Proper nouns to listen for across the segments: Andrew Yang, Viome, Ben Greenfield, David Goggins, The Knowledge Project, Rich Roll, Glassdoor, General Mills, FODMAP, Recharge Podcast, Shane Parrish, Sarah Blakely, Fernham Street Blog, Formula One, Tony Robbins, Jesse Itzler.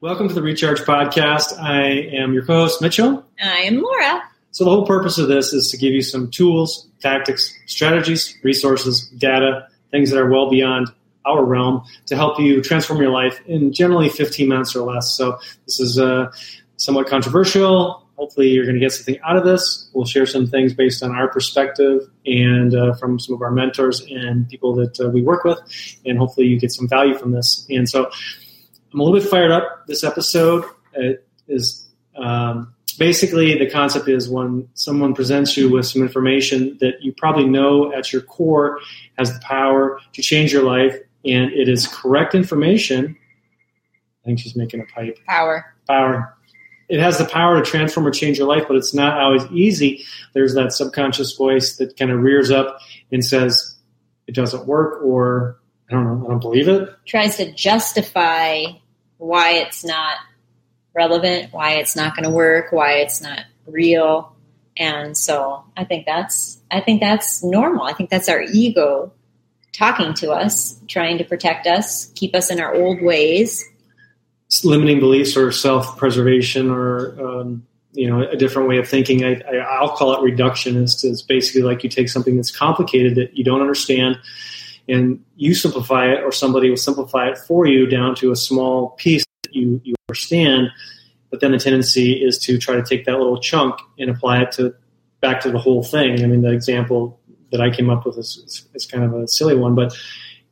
Welcome to the Recharge Podcast. I am your co-host, Mitchell. I am Laura. So the whole purpose of this is to give you some tools, tactics, strategies, resources, data, things that are well beyond our realm to help you transform your life in generally 15 minutes or less. So this is somewhat controversial. Hopefully you're going to get something out of this. We'll share some things based on our perspective and from some of our mentors and people that we work with. And hopefully you get some value from this. And so I'm a little bit fired up. This episode is basically the concept is when someone presents you with some information that you probably know at your core has the power to change your life, and it is correct information. I think she's making a pipe. Power. It has the power to transform or change your life, but it's not always easy. There's that subconscious voice that kind of rears up and says, it doesn't work, or I don't know, I don't believe it. Tries to justify why it's not relevant, why it's not going to work, why it's not real. And so I think that's normal. I think that's our ego talking to us, trying to protect us, keep us in our old ways. It's limiting beliefs or self-preservation or, a different way of thinking. I'll call it reductionist. It's basically like you take something that's complicated that you don't understand and you simplify it, or somebody will simplify it for you down to a small piece that you understand. But then the tendency is to try to take that little chunk and apply it back to the whole thing. I mean, the example that I came up with is kind of a silly one, but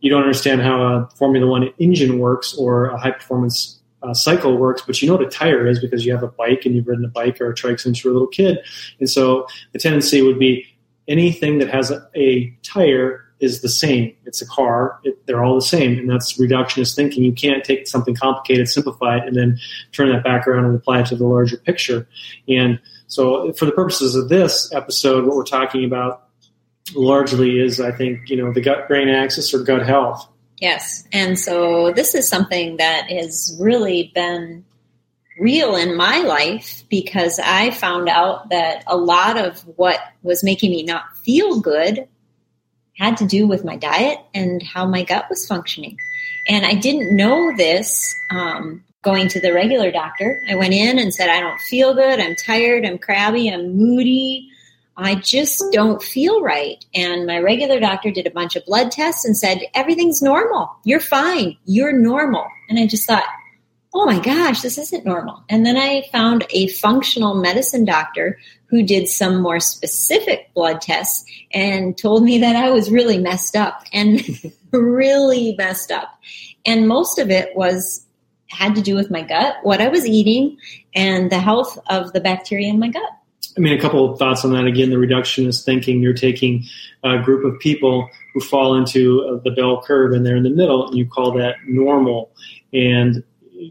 you don't understand how a Formula One engine works or a high-performance cycle works, but you know what a tire is because you have a bike and you've ridden a bike or a trike since you were a little kid. And so the tendency would be anything that has a tire is the same. It's a car. They're all the same. And that's reductionist thinking. You can't take something complicated, simplify it, and then turn that back around and apply it to the larger picture. And so for the purposes of this episode, what we're talking about largely is, I think, the gut-brain axis or gut health. Yes. And so this is something that has really been real in my life because I found out that a lot of what was making me not feel good had to do with my diet and how my gut was functioning. And I didn't know this going to the regular doctor. I went in and said, I don't feel good. I'm tired. I'm crabby. I'm moody. I just don't feel right. And my regular doctor did a bunch of blood tests and said, everything's normal. You're fine. You're normal. And I just thought, oh my gosh, this isn't normal. And then I found a functional medicine doctor who did some more specific blood tests and told me that I was really messed up and really messed up. And most of it had to do with my gut, what I was eating, and the health of the bacteria in my gut. I mean, a couple of thoughts on that. Again, the reductionist thinking, you're taking a group of people who fall into the bell curve and they're in the middle, and you call that normal. And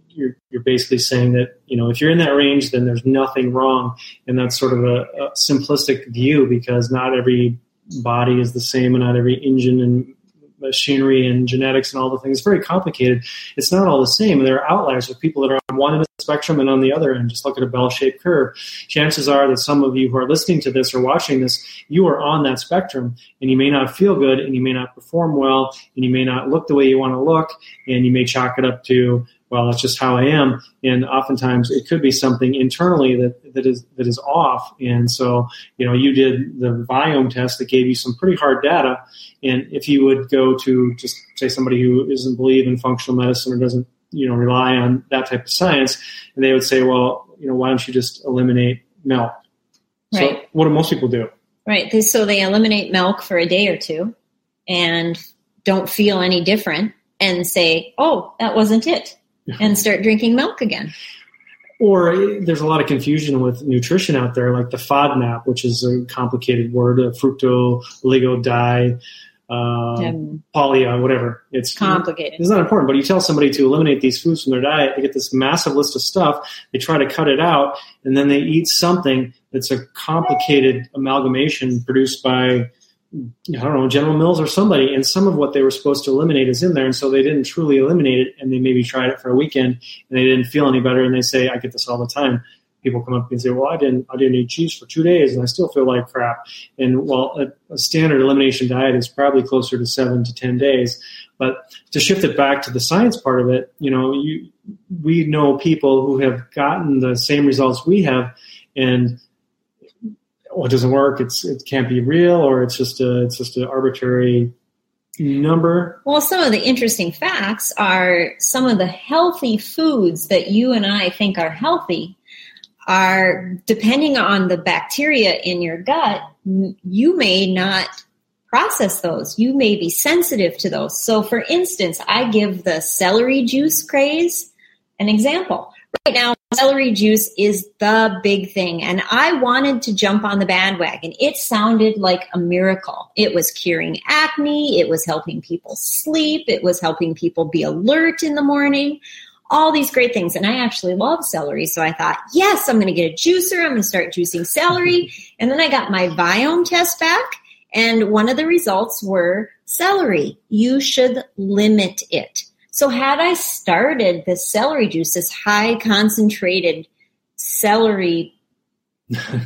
you're basically saying that, if you're in that range, then there's nothing wrong. And that's sort of a simplistic view because not every body is the same and not every engine and machinery and genetics and all the things. It's very complicated. It's not all the same. There are outliers of people that are on one end of the spectrum and on the other end. Just look at a bell-shaped curve. Chances are that some of you who are listening to this or watching this, you are on that spectrum, and you may not feel good, and you may not perform well, and you may not look the way you want to look, and you may chalk it up to, well, that's just how I am. And oftentimes it could be something internally that is off. And so, you did the Viome test that gave you some pretty hard data. And if you would go to just say somebody who doesn't believe in functional medicine or doesn't, rely on that type of science, and they would say, well, why don't you just eliminate milk? Right. So what do most people do? Right. So they eliminate milk for a day or two and don't feel any different and say, oh, that wasn't it. And start drinking milk again. Or there's a lot of confusion with nutrition out there, like the FODMAP, which is a complicated word, fructo, oligo, di, poly, whatever. It's complicated. It's not important, but you tell somebody to eliminate these foods from their diet, they get this massive list of stuff, they try to cut it out, and then they eat something that's a complicated amalgamation produced by, General Mills or somebody, and some of what they were supposed to eliminate is in there, and so they didn't truly eliminate it, and they maybe tried it for a weekend, and they didn't feel any better, and they say, I get this all the time. People come up and say, well, I didn't eat cheese for 2 days, and I still feel like crap. And while a standard elimination diet is probably closer to 7 to 10 days, But to shift it back to the science part of it, you know, we know people who have gotten the same results we have, and well, it doesn't work. It can't be real, or it's just an arbitrary number. Well, some of the interesting facts are some of the healthy foods that you and I think are healthy are, depending on the bacteria in your gut, you may not process those. You may be sensitive to those. So for instance, I give the celery juice craze an example. Right now, celery juice is the big thing, and I wanted to jump on the bandwagon. It sounded like a miracle. It was curing acne. It was helping people sleep. It was helping people be alert in the morning. All these great things. And I actually love celery. So I thought, yes, I'm going to get a juicer. I'm going to start juicing celery. And then I got my Viome test back. And one of the results were celery. You should limit it. So had I started this celery juice, this high concentrated celery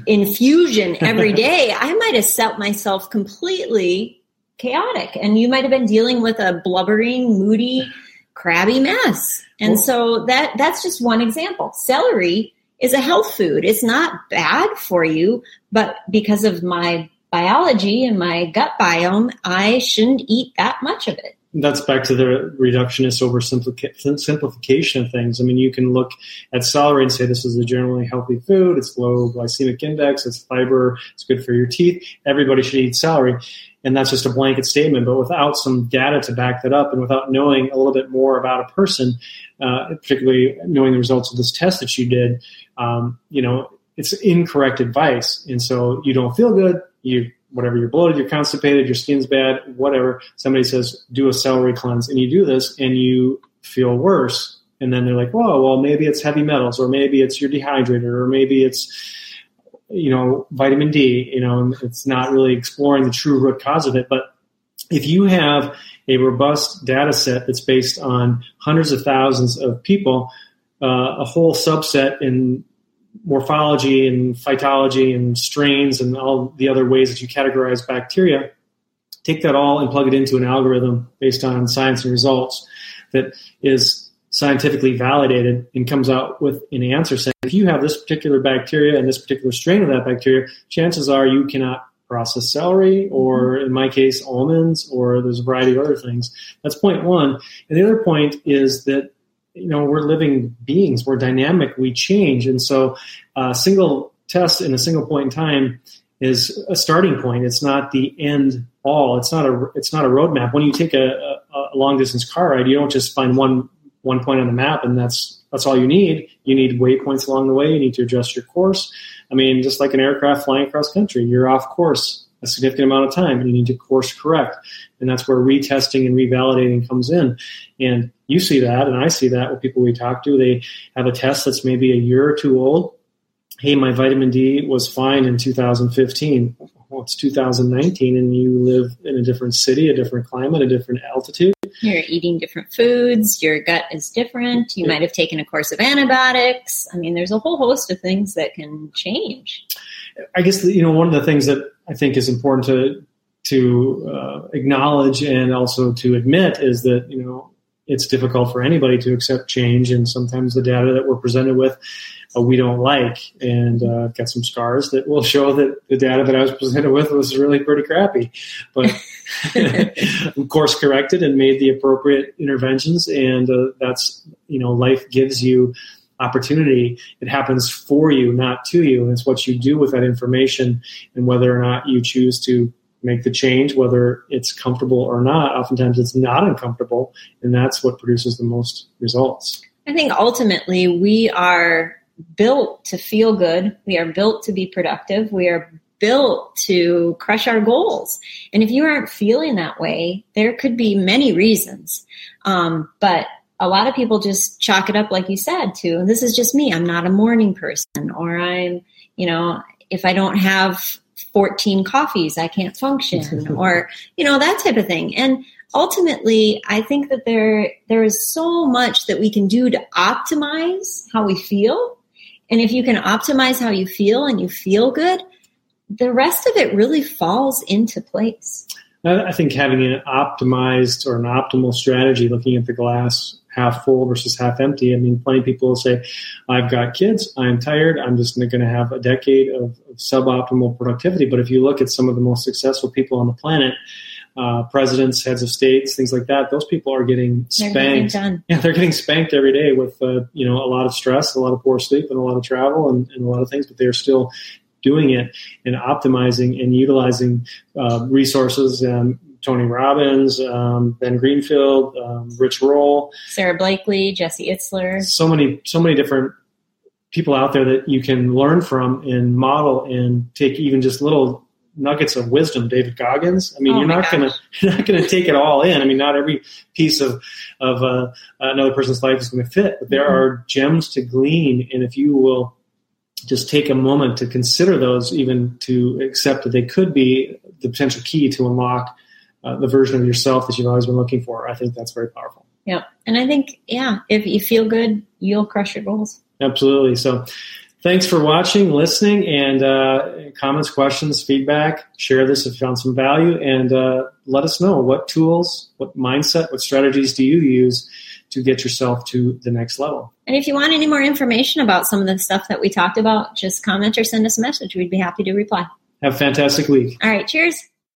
infusion every day, I might have set myself completely chaotic. And you might have been dealing with a blubbering, moody, crabby mess. And so that's just one example. Celery is a health food. It's not bad for you, but because of my biology and my gut biome, I shouldn't eat that much of it. That's back to the reductionist oversimplification of things. I mean, you can look at celery and say this is a generally healthy food. It's low glycemic index. It's fiber. It's good for your teeth. Everybody should eat celery. And that's just a blanket statement. But without some data to back that up and without knowing a little bit more about a person, particularly knowing the results of this test that you did, you know, it's incorrect advice. And so you don't feel good. Whatever, you're bloated, you're constipated, your skin's bad, whatever. Somebody says, do a celery cleanse. And you do this and you feel worse. And then they're like, whoa, well, maybe it's heavy metals, or maybe it's you're dehydrated, or maybe it's, you know, vitamin D, you know, and it's not really exploring the true root cause of it. But if you have a robust data set that's based on hundreds of thousands of people, a whole subset in morphology and phytology and strains and all the other ways that you categorize bacteria, take that all and plug it into an algorithm based on science and results that is scientifically validated, and comes out with an answer saying, if you have this particular bacteria and this particular strain of that bacteria, chances are you cannot process celery, or in my case, almonds, or there's a variety of other things. That's point one. And the other point is that, you know, we're living beings, we're dynamic, we change. And so a single test in a single point in time is a starting point. It's not the end all. It's not a roadmap. When you take a long distance car ride, you don't just find one point on the map and that's all you need. You need waypoints along the way. You need to adjust your course. I mean, just like an aircraft flying across country, you're off course a significant amount of time and you need to course correct. And that's where retesting and revalidating comes in. And you see that, and I see that with people we talk to. They have a test that's maybe a year or two old. Hey, my vitamin D was fine in 2015. Well, it's 2019, and you live in a different city, a different climate, a different altitude. You're eating different foods. Your gut is different. You might have taken a course of antibiotics. I mean, there's a whole host of things that can change. I guess, you know, one of the things that I think is important to acknowledge and also to admit is that, you know, it's difficult for anybody to accept change, and sometimes the data that we're presented with we don't like. And I've got some scars that will show that the data that I was presented with was really pretty crappy. But I'm course corrected and made the appropriate interventions, and that's, you know, life gives you opportunity. It happens for you, not to you, and it's what you do with that information and whether or not you choose to make the change, whether it's comfortable or not. Oftentimes it's not uncomfortable, and that's what produces the most results. I think ultimately we are built to feel good. We are built to be productive. We are built to crush our goals. And if you aren't feeling that way, there could be many reasons. But a lot of people just chalk it up, like you said, to this is just me. I'm not a morning person, or I'm, you know, if I don't have 14 coffees, I can't function, or, you know, that type of thing. And ultimately, I think that there is so much that we can do to optimize how we feel. And if you can optimize how you feel and you feel good, the rest of it really falls into place. I think having an optimized or an optimal strategy, looking at the glass half full versus half empty. I mean, plenty of people will say, I've got kids, I'm tired, I'm just going to have a decade of suboptimal productivity. But if you look at some of the most successful people on the planet, presidents, heads of states, things like that, those people are getting spanked. They're getting spanked every day with, a lot of stress, a lot of poor sleep, and a lot of travel and a lot of things, but they're still doing it and optimizing and utilizing resources. And Tony Robbins, Ben Greenfield, Rich Roll, Sarah Blakely, Jesse Itzler. So many different people out there that you can learn from and model and take even just little nuggets of wisdom. David Goggins. I mean, you're not gonna take it all in. I mean, not every piece of another person's life is going to fit, but there are gems to glean, and if you will just take a moment to consider those, even to accept that they could be the potential key to unlock the version of yourself that you've always been looking for. I think that's very powerful. Yeah. And I think, if you feel good, you'll crush your goals. Absolutely. So thanks for watching, listening, and comments, questions, feedback. Share this if you found some value, and let us know what tools, what mindset, what strategies do you use to get yourself to the next level. And if you want any more information about some of the stuff that we talked about, just comment or send us a message. We'd be happy to reply. Have a fantastic week. All right. Cheers.